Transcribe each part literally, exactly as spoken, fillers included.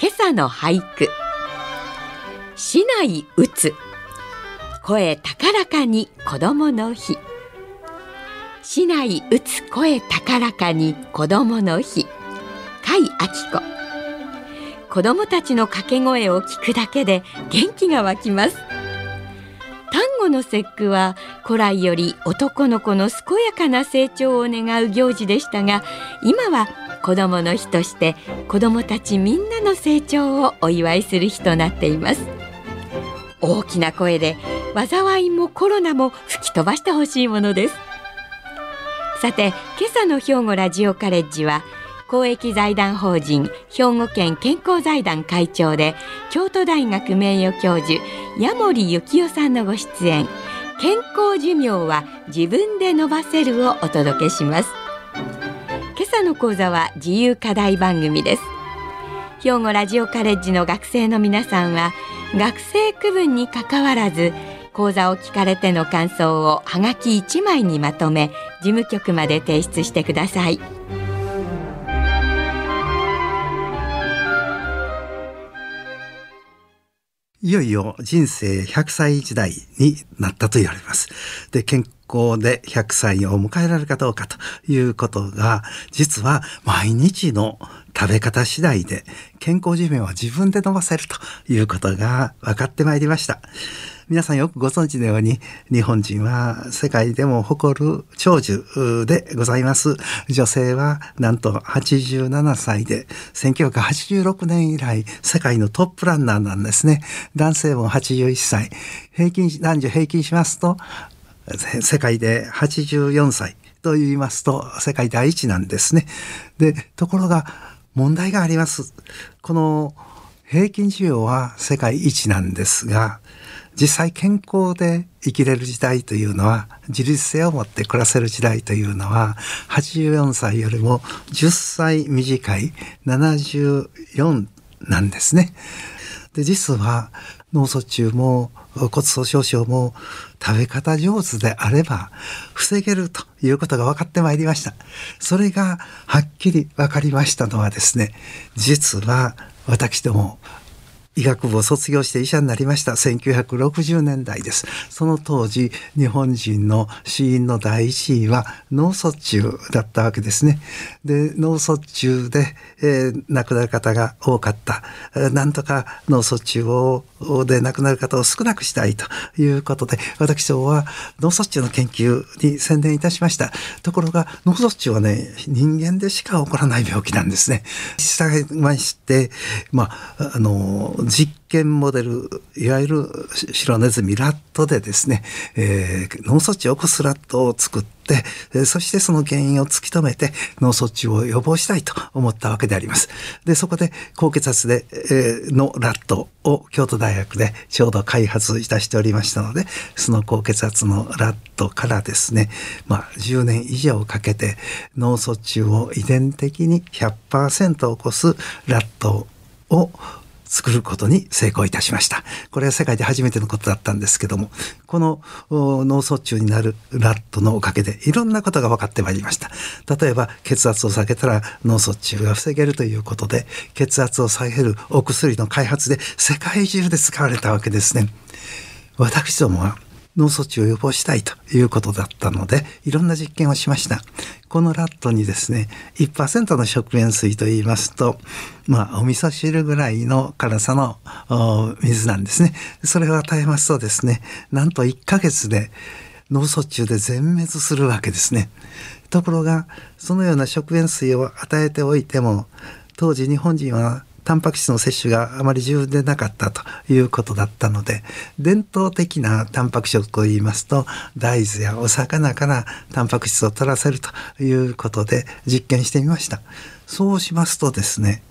今朝の俳句。市内打つ声高らかに子どもの日。市内打つ声高らかに子どもの日。甲斐秋子。子どもたちの掛け声を聞くだけで元気が湧きます。端午の節句は古来より男の子の健やかな成長を願う行事でしたが、今は子どもの日として子どもたちみんなの成長をお祝いする日となっています。大きな声で災いもコロナも吹き飛ばしてほしいものです。さて、今朝の兵庫ラジオカレッジは公益財団法人兵庫県健康財団会長で京都大学名誉教授矢守幸男さんのご出演、健康寿命は自分で伸ばせるをお届けします。今朝の講座は自由課題番組です。兵庫ラジオカレッジの学生の皆さんは、学生区分にかかわらず講座を聞かれての感想をはがきいちまいにまとめ、事務局まで提出してください。いよいよ人生ひゃくさい時代になったと言われます。で、健康ここでひゃくさいを迎えられるかどうかということが、実は毎日の食べ方次第で健康寿命は自分で伸ばせるということが分かってまいりました。皆さんよくご存知のように、日本人は世界でも誇る長寿でございます。女性はなんとはちじゅうななさいでせんきゅうひゃくはちじゅうろくねん以来世界のトップランナーなんですね。男性もはちじゅういっさい、平均男女平均しますと世界ではちじゅうよんさいと言いますと世界第一なんですね。で、ところが問題があります。この平均寿命は世界一なんですが、実際健康で生きれる時代というのは、自立性を持って暮らせる時代というのは、はちじゅうよんさいよりもじゅっさい短いななじゅうよんなんですね。で、実は脳卒中も骨粗しょう症も食べ方上手であれば防げるということが分かってまいりました。それがはっきり分かりましたのはですね、実は私ども医学部を卒業して医者になりましたせんきゅうひゃくろくじゅうねんだいです。その当時、日本人の死因の第一位は脳卒中だったわけですね。で、脳卒中で、えー、亡くなる方が多かった、えー、なんとか脳卒中をで亡くなる方を少なくしたいということで、私どもは脳卒中の研究に専念いたしました。ところが脳卒中はね、人間でしか起こらない病気なんですね。従いまして、まあ、あの実験モデル、いわゆる白ネズミラットでですね、えー、脳卒中を起こすラットを作って、そしてその原因を突き止めて脳卒中を予防したいと思ったわけであります。で、そこで高血圧で、えー、のラットを京都大学でちょうど開発いたしておりましたので、その高血圧のラットからですね、まあ、じゅうねん以上かけて脳卒中を遺伝的に ひゃくパーセント 起こすラットを作ることに成功いたしました。これは世界で初めてのことだったんですけども、この脳卒中になるラットのおかげでいろんなことが分かってまいりました。例えば血圧を下げたら脳卒中が防げるということで、血圧を下げるお薬の開発で世界中で使われたわけですね。私どもは脳卒中を予防したいということだったので、いろんな実験をしました。このラットにですね、いちパーセント の食塩水といいますと、まあ、お味噌汁ぐらいの辛さの水なんですね。それを与えますとですね、なんといっかげつで脳卒中で全滅するわけですね。ところが、そのような食塩水を与えておいても、当時日本人はタンパク質の摂取があまり十分でなかったということだったので、伝統的なタンパク食といいますと大豆やお魚からタンパク質を取らせるということで実験してみました。そうしますとですね、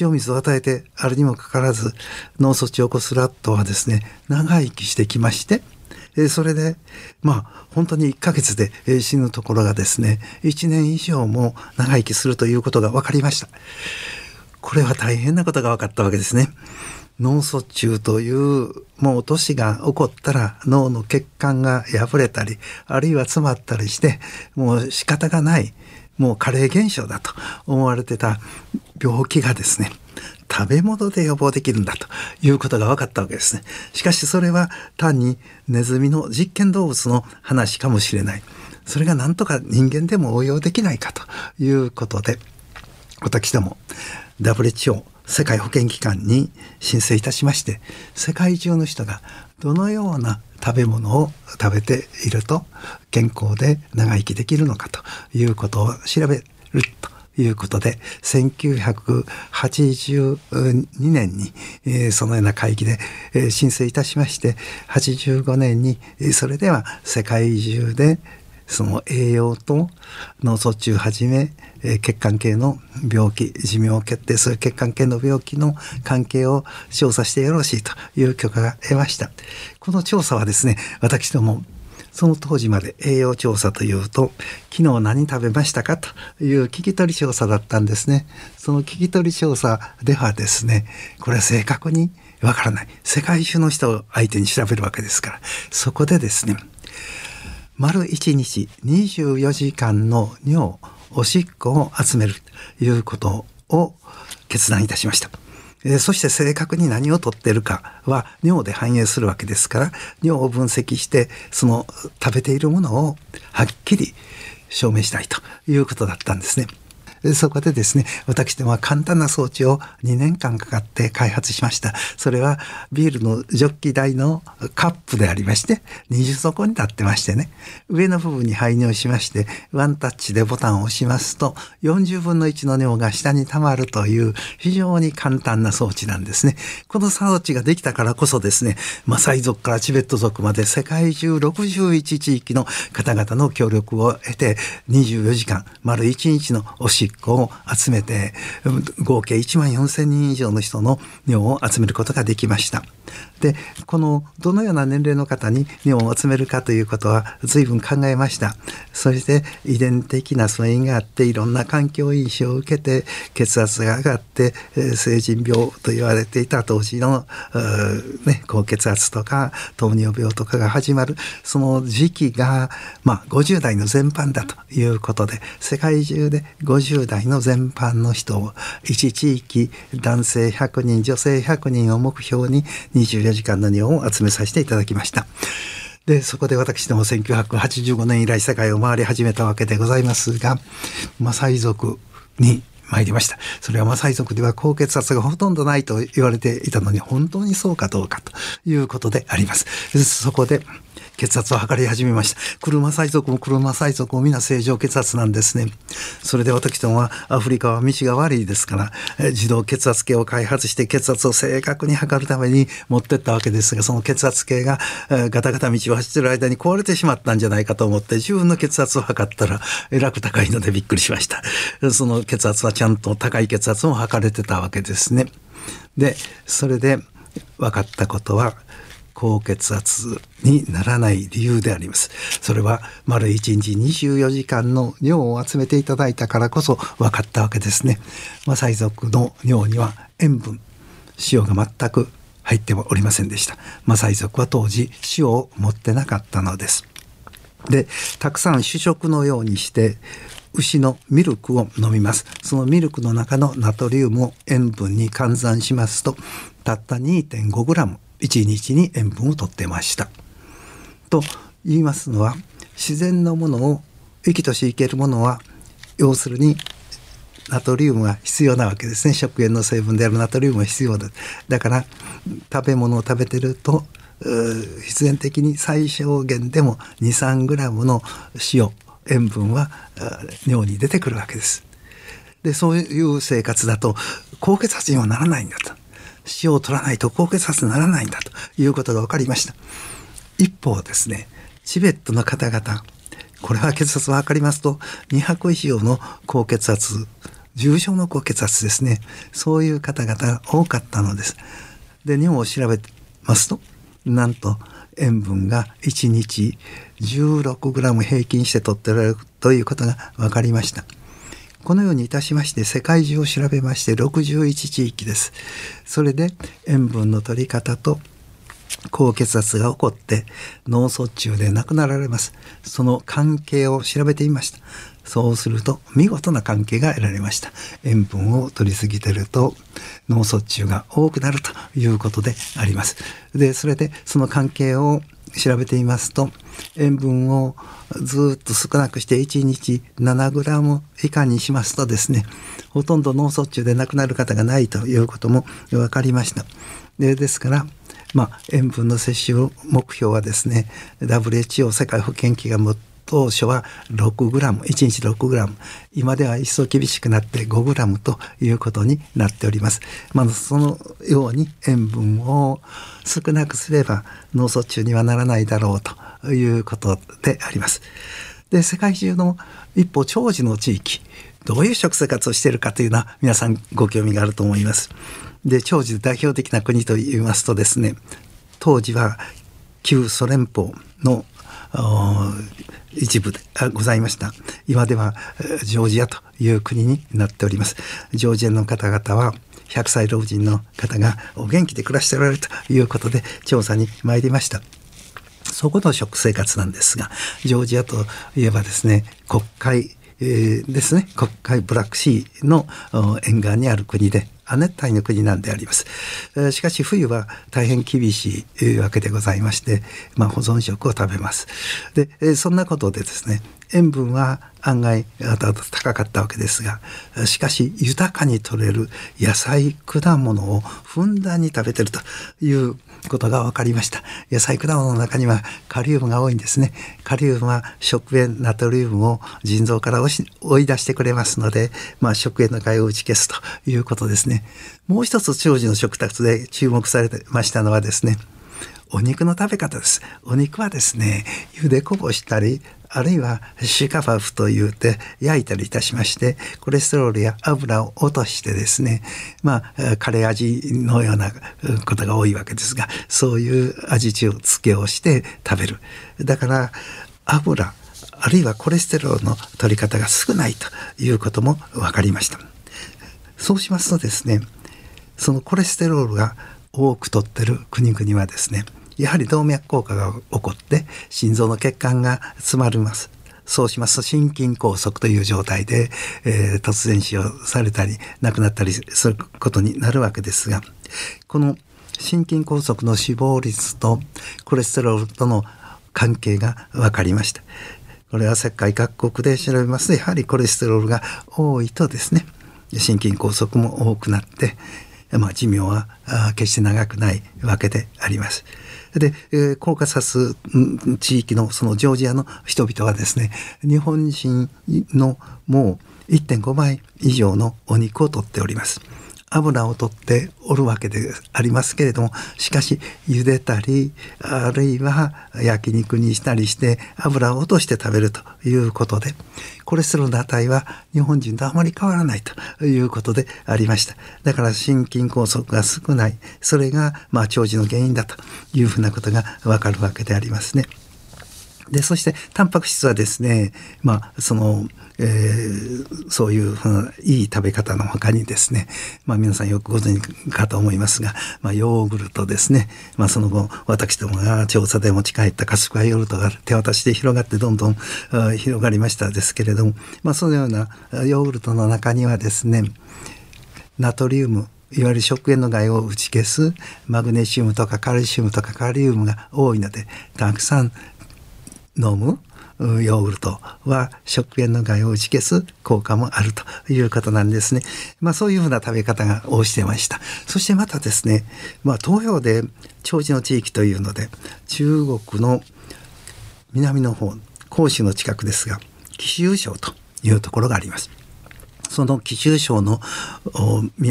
塩水を与えてあるにもかかわらず脳卒を起こすラットはですね長生きしてきまして、それでまあ本当にいっかげつで死ぬところがですねいちねん以上も長生きするということが分かりました。これは大変なことが分かったわけですね。脳卒中というもう年が起こったら脳の血管が破れたりあるいは詰まったりしてもう仕方がないもう加齢現象だと思われてた病気がですね食べ物で予防できるんだということが分かったわけですね。しかしそれは単にネズミの実験動物の話かもしれない。それがなんとか人間でも応用できないかということで私ども ダブリューエイチオー 世界保健機関に申請いたしまして、世界中の人がどのような食べ物を食べていると健康で長生きできるのかということを調べるということで、せんきゅうひゃくはちじゅうにねんにそのような会議で申請いたしまして、はちじゅうごねんにそれでは世界中でその栄養と脳卒中はじめ血管系の病気、寿命を決定する血管系の病気の関係を調査してよろしいという許可が得ました。この調査はですね、私どもその当時まで栄養調査というと昨日何食べましたかという聞き取り調査だったんですね。その聞き取り調査ではですね、これは正確にわからない、世界中の人を相手に調べるわけですから、そこでですね丸いちにちにじゅうよじかんの尿おしっこを集めるということを決断いたしました。えー、そして正確に何を取っているかは尿で反映するわけですから、尿を分析してその食べているものをはっきり証明したいということだったんですね。そこでですね、私どもは簡単な装置をにねんかんかかって開発しました。それはビールのジョッキ台のカップでありまして、二重底に立ってましてね、上の部分に排尿しまして、ワンタッチでボタンを押しますと、よんじゅうぶんのいちの尿が下に溜まるという非常に簡単な装置なんですね。この装置ができたからこそですね、マサイ族からチベット族まで世界中ろくじゅういちちいきの方々の協力を得て、にじゅうよじかん、丸いちにちのおしっこを集めて合計いちまんよんせんにん以上の人の尿を集めることができました。で、このどのような年齢の方に尿を集めるかということは随分考えました。そして遺伝的な素因があっていろんな環境因子を受けて血圧が上がって、えー、成人病と言われていた当時の、ね、高血圧とか糖尿病とかが始まるその時期が、まあ、ごじゅうだいの前半だということで、世界中でごじゅうだいの前半の人をいち地域男性ひゃくにん女性ひゃくにんを目標ににじゅうよじかんの尿を集めさせていただきました。で、そこで私どもせんきゅうひゃくはちじゅうごねん以来世界を回り始めたわけでございますが、マサイ族に参りました。それはマサイ族では高血圧がほとんどないと言われていたのに本当にそうかどうかということであります。そこで血圧を測り始めました。車サイ族も車サイ族も皆正常血圧なんですね。それで私どもはアフリカは道が悪いですから自動血圧計を開発して血圧を正確に測るために持ってったわけですが、その血圧計がガタガタ道を走ってる間に壊れてしまったんじゃないかと思って自分の血圧を測ったらえらく高いのでびっくりしました。その血圧はちゃんと高い血圧も測れてたわけですね。で、それで分かったことは高血圧にならない理由であります。それは丸いちにちにじゅうよじかんの尿を集めていただいたからこそ分かったわけですね。マサイ族の尿には塩分塩が全く入っておりませんでした。マサイ族は当時塩を持ってなかったのです。で、たくさん主食のようにして牛のミルクを飲みます。そのミルクの中のナトリウムを塩分に換算しますとたった にてんごグラムいちにちに塩分をとってました。と言いますのは自然のものを生きとし生けるものは要するにナトリウムが必要なわけですね。食塩の成分であるナトリウムが必要だ。だから食べ物を食べてると必然的に最小限でも にさんグラムの塩塩分は尿に出てくるわけです。で、そういう生活だと高血圧にはならないんだと。塩を取らないと高血圧にならないんだということが分かりました。一方ですね、チベットの方々、これは血圧を測りますとにひゃく以上の高血圧重症の高血圧ですね、そういう方々が多かったのです。で、尿を調べますと、なんと塩分がいちにち じゅうろくグラム 平均して取っておられるということが分かりました。このようにいたしまして、世界中を調べましてろくじゅういちちいきです。それで塩分の取り方と高血圧が起こって脳卒中で亡くなられます、その関係を調べてみました。そうすると見事な関係が得られました。塩分を取りすぎてると脳卒中が多くなるということであります。で、それでその関係を調べてみますと、塩分をずっと少なくしていちにち ななグラム 以下にしますとですね、ほとんど脳卒中で亡くなる方がないということも分かりました。で、ですから、まあ、塩分の摂取目標はですね、 ダブリューエイチオー 世界保健機関が当初は ろくグラム、いちにち ろくグラム、今では一層厳しくなって ごグラム ということになっております。まあ、そのように塩分を少なくすれば脳卒中にはならないだろうということであります。で、世界中の一方長寿の地域、どういう食生活をしているかというのは皆さんご興味があると思います。で、長寿代表的な国といいますとですね、当時は旧ソ連邦の一部でございました。今ではジョージアという国になっております。ジョージアの方々はひゃくさい老人の方がお元気で暮らしておられるということで調査に参りました。そこの食生活なんですが、ジョージアといえばですね、黒海、えー、ですね、黒海ブラックシーの沿岸にある国で亜熱帯の国なんであります。しかし冬は大変厳しいわけでございまして、まあ、保存食を食べます。で、そんなことでですね、塩分は案外高かったわけですが、しかし豊かに取れる野菜果物をふんだんに食べてるということが分かりました。野菜果物の中にはカリウムが多いんですね。カリウムは食塩ナトリウムを腎臓から追い出してくれますので、まあ、食塩の害を打ち消すということですね。もう一つ長寿の食卓で注目されてましたのはですね、お肉の食べ方です。お肉はですね、茹でこぼしたり、あるいはシカファフというて焼いたりいたしまして、コレステロールや油を落としてですね、まあカレー味のようなことが多いわけですが、そういう味付けをして食べる。だから油あるいはコレステロールの取り方が少ないということも分かりました。そうしますとですね、そのコレステロールが多く取ってる国々はですね、やはり動脈硬化が起こって心臓の血管が詰まります。そうしますと心筋梗塞という状態で、えー、突然死をされたり亡くなったりすることになるわけですが、この心筋梗塞の死亡率とコレステロールとの関係が分かりました。これは世界各国で調べますと、やはりコレステロールが多いとですね、心筋梗塞も多くなって、まあ、寿命は決して長くないわけであります。で、えー、コーカサス地域のそのジョージアの人々はですね、日本人のもう いってんごばい以上のお肉を取っております。油を取っておるわけでありますけれども、しかし茹でたり、あるいは焼肉にしたりして油を落として食べるということで、コレステロールの値は日本人とあまり変わらないということでありました。だから心筋梗塞が少ない、それがまあ長寿の原因だというふうなことがわかるわけでありますね。で、そしてタンパク質はですね、まあそのえー、そういういい食べ方の他にですね、まあ、皆さんよくご存知かと思いますが、まあ、ヨーグルトですね、まあ、その後私どもが調査で持ち帰ったカスクアヨーグルトが手渡しで広がってどんどん広がりましたですけれども、まあ、そのようなヨーグルトの中にはですね、ナトリウム、いわゆる食塩の害を打ち消すマグネシウムとかカルシウムとかカリウムが多いので、たくさん飲むヨーグルトは食塩の害を打ち消す効果もあるということなんですね。まあ、そういうふうな食べ方が応じてました。そしてまたですね、まあ、東洋で長寿の地域というので、中国の南の方、広州の近くですが、貴州省というところがあります。その貴州省の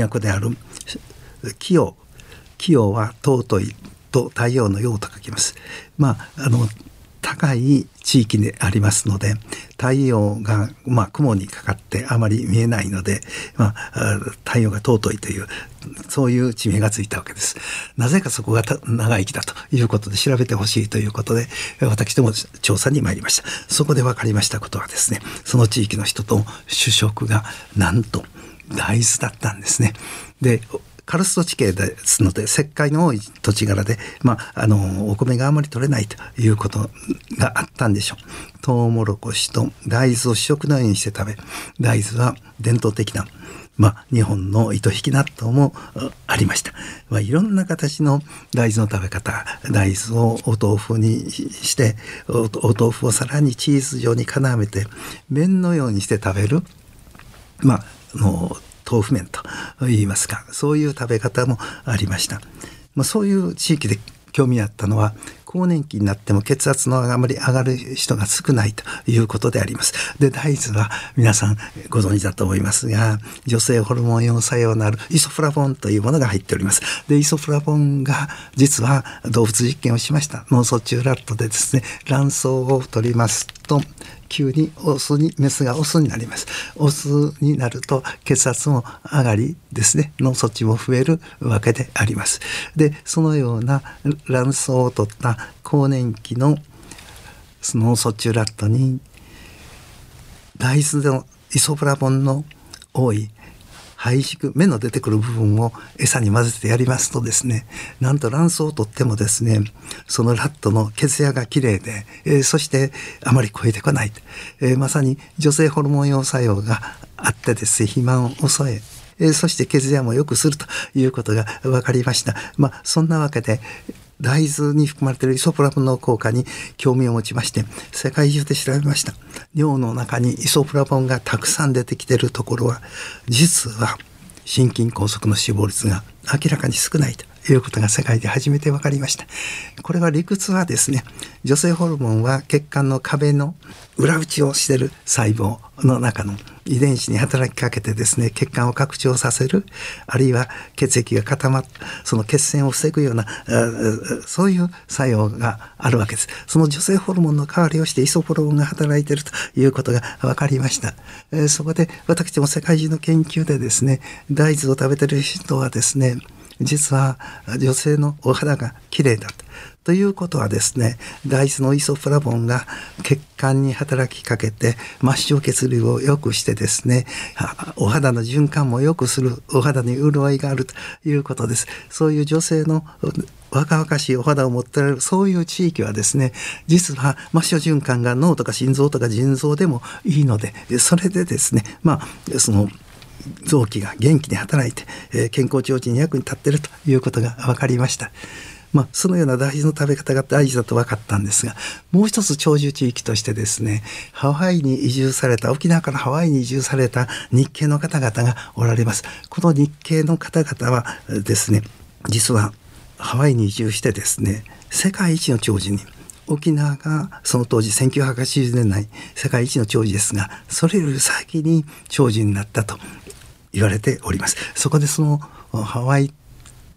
都である清、清は尊いと太陽の陽と書きます。まああの高い地域でありますので、太陽が、まあ、雲にかかってあまり見えないので、まあ、太陽が尊いというそういう地名がついたわけです。なぜかそこが長生きだということで調べてほしいということで、私ども調査に参りました。そこで分かりましたことはですね、その地域の人と主食がなんと大豆だったんですね。でカルスト地形ですので石灰の多い土地柄で、まあ、あのお米があまり取れないということがあったんでしょう。トウモロコシと大豆を主食のようにして食べ、大豆は伝統的な、まあ、日本の糸引き納豆もありました、まあ、いろんな形の大豆の食べ方、大豆をお豆腐にして お, お豆腐をさらにチーズ状に絡めて麺のようにして食べる、まあの豆腐麺と言いますか、そういう食べ方もありました、まあ、そういう地域で興味あったのは、更年期になっても血圧のあまり上がる人が少ないということであります。で大豆は皆さんご存知だと思いますが、女性ホルモン用作用のあるイソフラボンというものが入っております。でイソフラボンが実は動物実験をしました。脳卒中ラットでですね、卵巣を取りますと急にオスにメスがオスになります。オスになると血圧も上がりですね、脳卒中も増えるわけであります。でそのような卵巣を取った更年期の脳卒中ラットに大豆のイソフラボンの多い胚軸、目の出てくる部分を餌に混ぜてやりますとですね、なんと卵巣を取ってもですね、そのラットの血液がきれいで、えー、そしてあまり超えてこない、えー、まさに女性ホルモン用作用があってですね、肥満を抑ええー、そして血液も良くするということが分かりました。まあ、そんなわけで大豆に含まれているイソフラボンの効果に興味を持ちまして、世界中で調べました。尿の中にイソフラボンがたくさん出てきているところは、実は心筋梗塞の死亡率が明らかに少ないということが世界で初めて分かりました。これは理屈はですね、女性ホルモンは血管の壁の裏打ちをしている細胞の中の遺伝子に働きかけてですね、血管を拡張させる、あるいは血液が固まってその血栓を防ぐような、そういう作用があるわけです。その女性ホルモンの代わりをしてイソフラボンが働いているということが分かりました、えー、そこで私ども世界中の研究でですね、大豆を食べている人はですね、実は女性のお肌が綺麗だということはですね、大豆のイソフラボンが血管に働きかけて末梢血流を良くしてですね、お肌の循環も良くする、お肌に潤いがあるということです。そういう女性の若々しいお肌を持ってられる、そういう地域はですね、実は末梢循環が脳とか心臓とか腎臓でもいいので、それでですね、まあその臓器が元気に働いて、えー、健康長寿に役に立っているということが分かりました、まあ、そのような大豆の食べ方が大事だと分かったんですが、もう一つ長寿地域としてですね、ハワイに移住された、沖縄からハワイに移住された日系の方々がおられます。この日系の方々はですね、実はハワイに移住してですね、世界一の長寿に、沖縄がその当時せんきゅうひゃくはちじゅうねんだい世界一の長寿ですが、それより先に長寿になったと言われております。そこでそのハワイ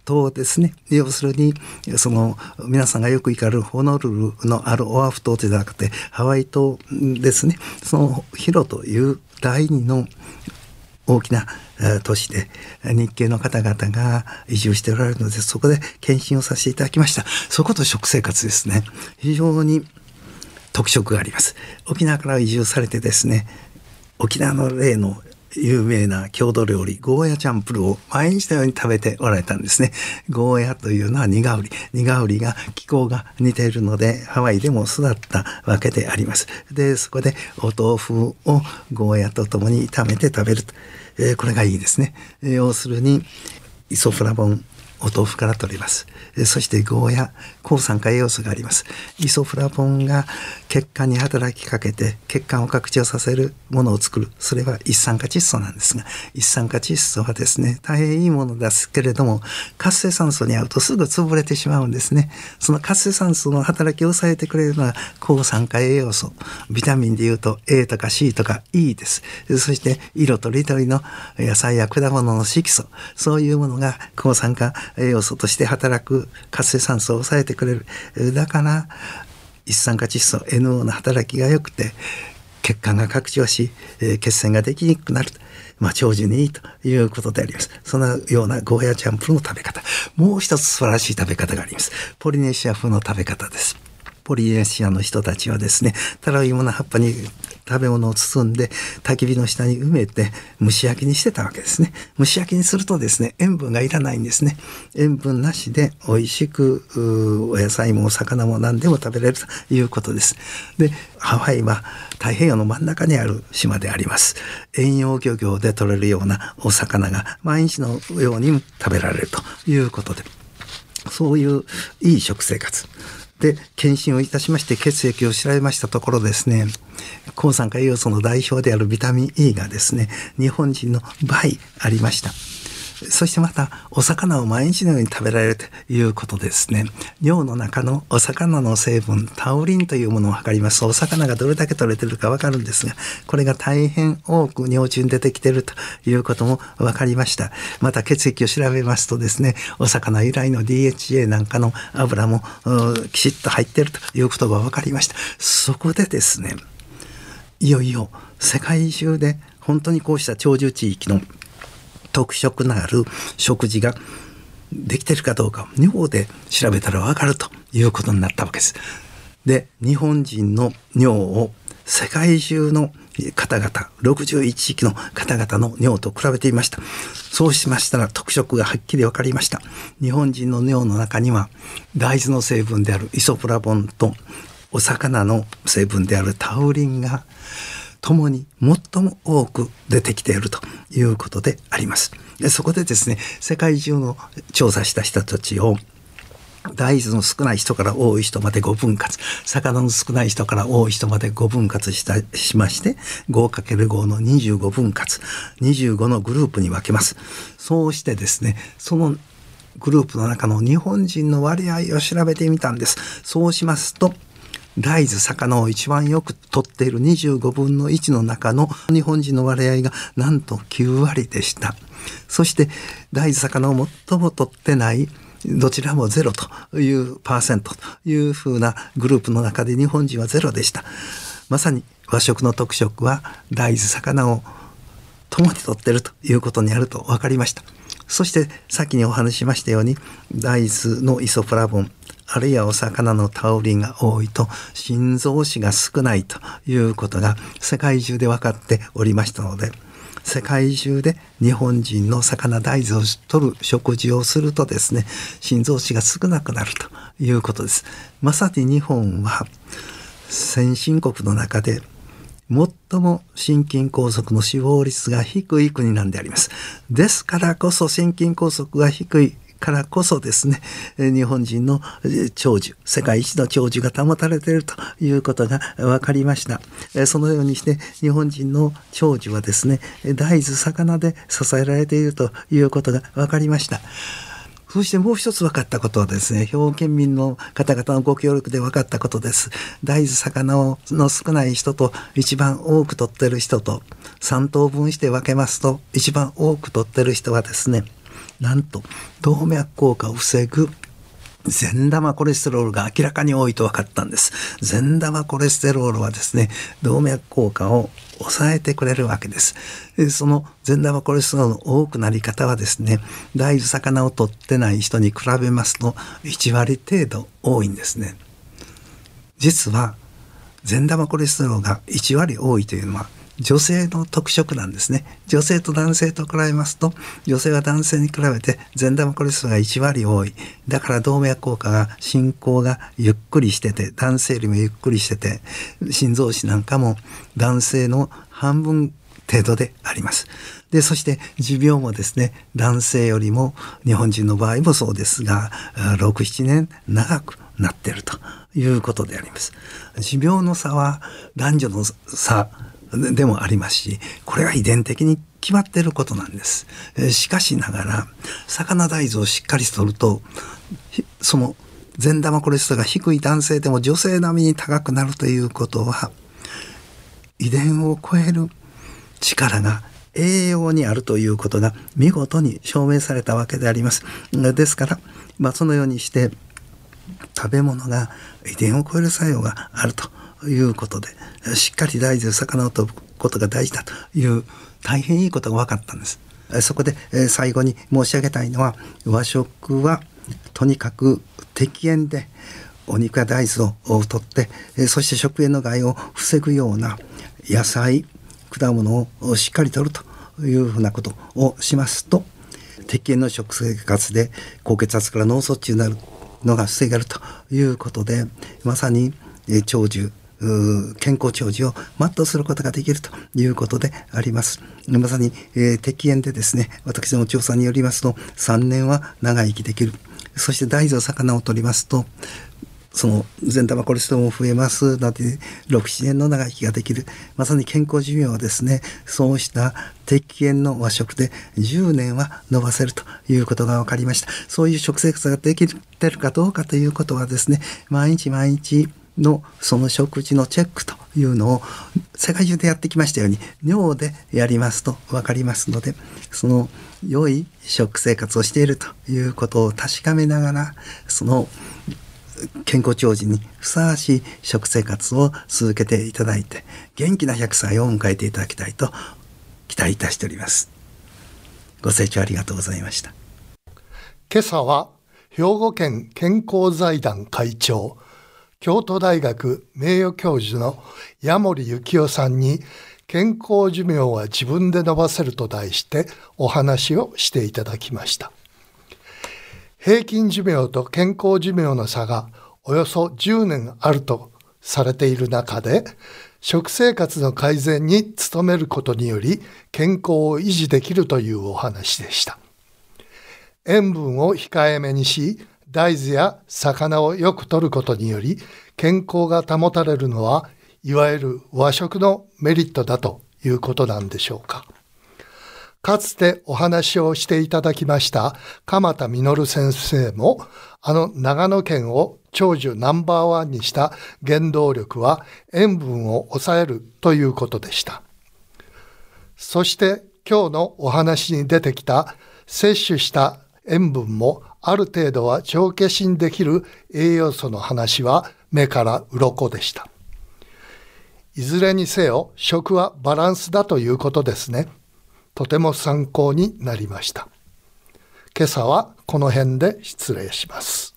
島ですね、要するにその皆さんがよく行かれるホノルルのあるオアフ島でなくてハワイ島ですね、そのヒロという第二の大きな都市で日系の方々が移住しておられるので、そこで検診をさせていただきました。そこと食生活ですね、非常に特色があります。沖縄から移住されてですね、沖縄の例の有名な郷土料理ゴーヤチャンプルを毎日のように食べておられたんですね。ゴーヤというのはニガウリ、ニガウリが気候が似ているのでハワイでも育ったわけであります。でそこでお豆腐をゴーヤとともに炒めて食べると、えー、これがいいですね。要するにイソフラボン、お豆腐から取れます。そしてゴーヤ、抗酸化栄養素があります。イソフラボンが血管に働きかけて血管を拡張させるものを作る、それは一酸化窒素なんですが、一酸化窒素はですね、大変いいものですけれども活性酸素に合うとすぐ潰れてしまうんですね。その活性酸素の働きを抑えてくれるのが抗酸化栄養素、ビタミンでいうと エー とか シー とか イー です。そして色とりどりの野菜や果物の色素、そういうものが抗酸化栄養素として働く、活性酸素を抑えてくれる。だから一酸化窒素 エヌオー の働きが良くて血管が拡張し、えー、血栓ができにくくなると、まあ、長寿にいいということであります。そのようなゴーヤチャンプルーの食べ方、もう一つ素晴らしい食べ方があります。ポリネシア風の食べ方です。ポリネシアの人たちはですね、タライモの葉っぱに食べ物を包んで焚き火の下に埋めて蒸し焼きにしてたわけですね。蒸し焼きにするとですね、塩分がいらないんですね。塩分なしで美味しくお野菜もお魚も何でも食べれるということです。で、ハワイは太平洋の真ん中にある島であります。遠洋漁業で取れるようなお魚が毎日のように食べられるということで、そういういい食生活で検診をいたしまして、血液を調べましたところですね、抗酸化栄養素の代表であるビタミン イー がですね、日本人の倍ありました。そしてまたお魚を毎日のように食べられるということですね。尿の中のお魚の成分タウリンというものを測りますと、お魚がどれだけ取れてるか分かるんですが、これが大変多く尿中に出てきているということも分かりました。また血液を調べますとですね、お魚由来の ディーエイチエー なんかの油もきちっと入っているということが分かりました。そこでですね、いよいよ世界中で本当にこうした長寿地域の特色のある食事ができているかどうか、尿で調べたら分かるということになったわけです。で、日本人の尿を世界中の方々、ろくじゅういち地域の方々の尿と比べてみました。そうしましたら特色がはっきり分かりました。日本人の尿の中には大豆の成分であるイソプラボンとお魚の成分であるタウリンがともに最も多く出てきているということであります。で、そこでですね、世界中の調査した人たちを大豆の少ない人から多い人までごぶん割、魚の少ない人から多い人までごぶん割したしまして ごかけるご のにじゅうごぶん割、にじゅうごのグループに分けます。そうしてですね、そのグループの中の日本人の割合を調べてみたんです。そうしますと、大豆魚を一番よく取っているにじゅうごぶんのいちの中の日本人の割合がなんときゅうわりでした。そして大豆魚を最も取ってないどちらもゼロというパーセントというふうなグループの中で日本人はゼロでした。まさに和食の特色は大豆魚を共に取っているということにあると分かりました。そして先にお話しましたように、大豆のイソプラボンあるいはお魚のタウリンが多いと心臓死が少ないということが世界中で分かっておりましたので、世界中で日本人の魚大豆を取る食事をするとですね、心臓死が少なくなるということです。まさに日本は先進国の中で最も心筋梗塞の死亡率が低い国なんであります。ですからこそ、心筋梗塞が低いからこそですね、日本人の長寿、世界一の長寿が保たれているということが分かりました。そのようにして日本人の長寿はですね、大豆魚で支えられているということが分かりました。そしてもう一つ分かったことはですね、兵庫県民の方々のご協力で分かったことです。大豆魚の少ない人と一番多く取ってる人とさん等分して分けますと、一番多く取ってる人はですね、なんと動脈硬化を防ぐ善玉コレステロールが明らかに多いと分かったんです。善玉コレステロールはですね、動脈硬化を抑えてくれるわけです。で、その善玉コレステロールの多くなり方はですね、大豆魚を取ってない人に比べますといちわり程度多いんですね。実は善玉コレステロールがいちわり多いというのは女性の特色なんですね。女性と男性と比べますと、女性は男性に比べて善玉コレステロールがいちわり多い。だから動脈硬化が進行がゆっくりしてて、男性よりもゆっくりしてて、心臓死なんかも男性の半分程度であります。で、そして持病もですね、男性よりも日本人の場合もそうですが、ろく、ななねん長くなっているということであります。持病の差は男女の差でもありますし、これは遺伝的に決まっていることなんです。しかしながら、魚大豆をしっかりとると、その善玉コレステロールが低い男性でも女性並みに高くなるということは、遺伝を超える力が栄養にあるということが見事に証明されたわけであります。ですから、まあ、そのようにして食べ物が遺伝を超える作用があるということで、しっかり大事で魚を取ることが大事だという大変いいことが分かったんです。そこで最後に申し上げたいのは、和食はとにかく適塩でお肉や大豆を取って、そして食塩の害を防ぐような野菜果物をしっかりとるというふうなことをしますと、適塩の食生活で高血圧から脳卒中になるのが防げるということで、まさに長寿健康長寿を全うすることができるということであります。まさに、えー、適塩でですね、私の調査によりますとさんねんは長生きできる。そして大豆魚を取りますと、その善玉コレステロールも増えますなどでろく、ななねんの長生きができる。まさに健康寿命はですね、そうした適塩の和食でじゅうねんは伸ばせるということが分かりました。そういう食生活ができてるかどうかということはですね、毎日毎日のその食事のチェックというのを世界中でやってきましたように、尿でやりますと分かりますので、その良い食生活をしているということを確かめながら、その健康長寿にふさわしい食生活を続けていただいて、元気なひゃくさいを迎えていただきたいと期待いたしております。ご清聴ありがとうございました。今朝は兵庫県健康財団会長、京都大学名誉教授の矢守幸夫さんに、健康寿命は自分で伸ばせると題してお話をしていただきました。平均寿命と健康寿命の差がおよそじゅうねんあるとされている中で、食生活の改善に努めることにより健康を維持できるというお話でした。塩分を控えめにし、大豆や魚をよく摂ることにより健康が保たれるのは、いわゆる和食のメリットだということなんでしょうか。かつてお話をしていただきました鎌田実先生も、あの長野県を長寿ナンバーワンにした原動力は塩分を抑えるということでした。そして今日のお話に出てきた摂取した塩分もある程度は帳消しにできる栄養素の話は目から鱗でした。いずれにせよ食はバランスだということですね。とても参考になりました。今朝はこの辺で失礼します。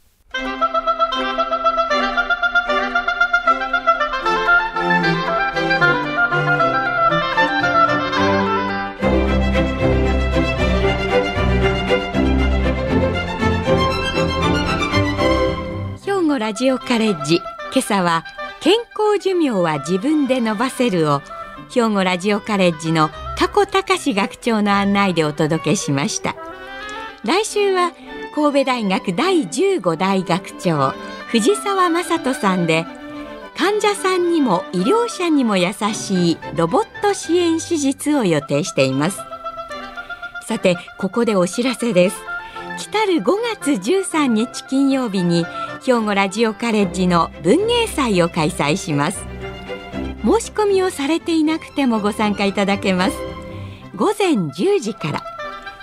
ラジオカレッジ、今朝は健康寿命は自分で伸ばせるを兵庫ラジオカレッジの加古隆学長の案内でお届けしました。来週は神戸大学だいじゅうごだい学長藤沢雅人さんで、患者さんにも医療者にも優しいロボット支援手術を予定しています。さて、ここでお知らせです。来るごがつじゅうさんにち金曜日に兵庫ラジオカレッジの文芸祭を開催します。申し込みをされていなくてもご参加いただけます。ごぜんじゅうじから。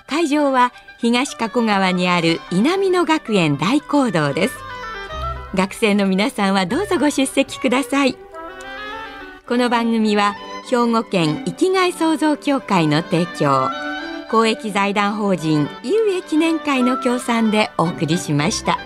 会場は東加古川にある稲美野学園大講堂です。学生の皆さんはどうぞご出席ください。この番組は兵庫県生きがい創造協会の提供、公益財団法人井上記念会の協賛でお送りしました。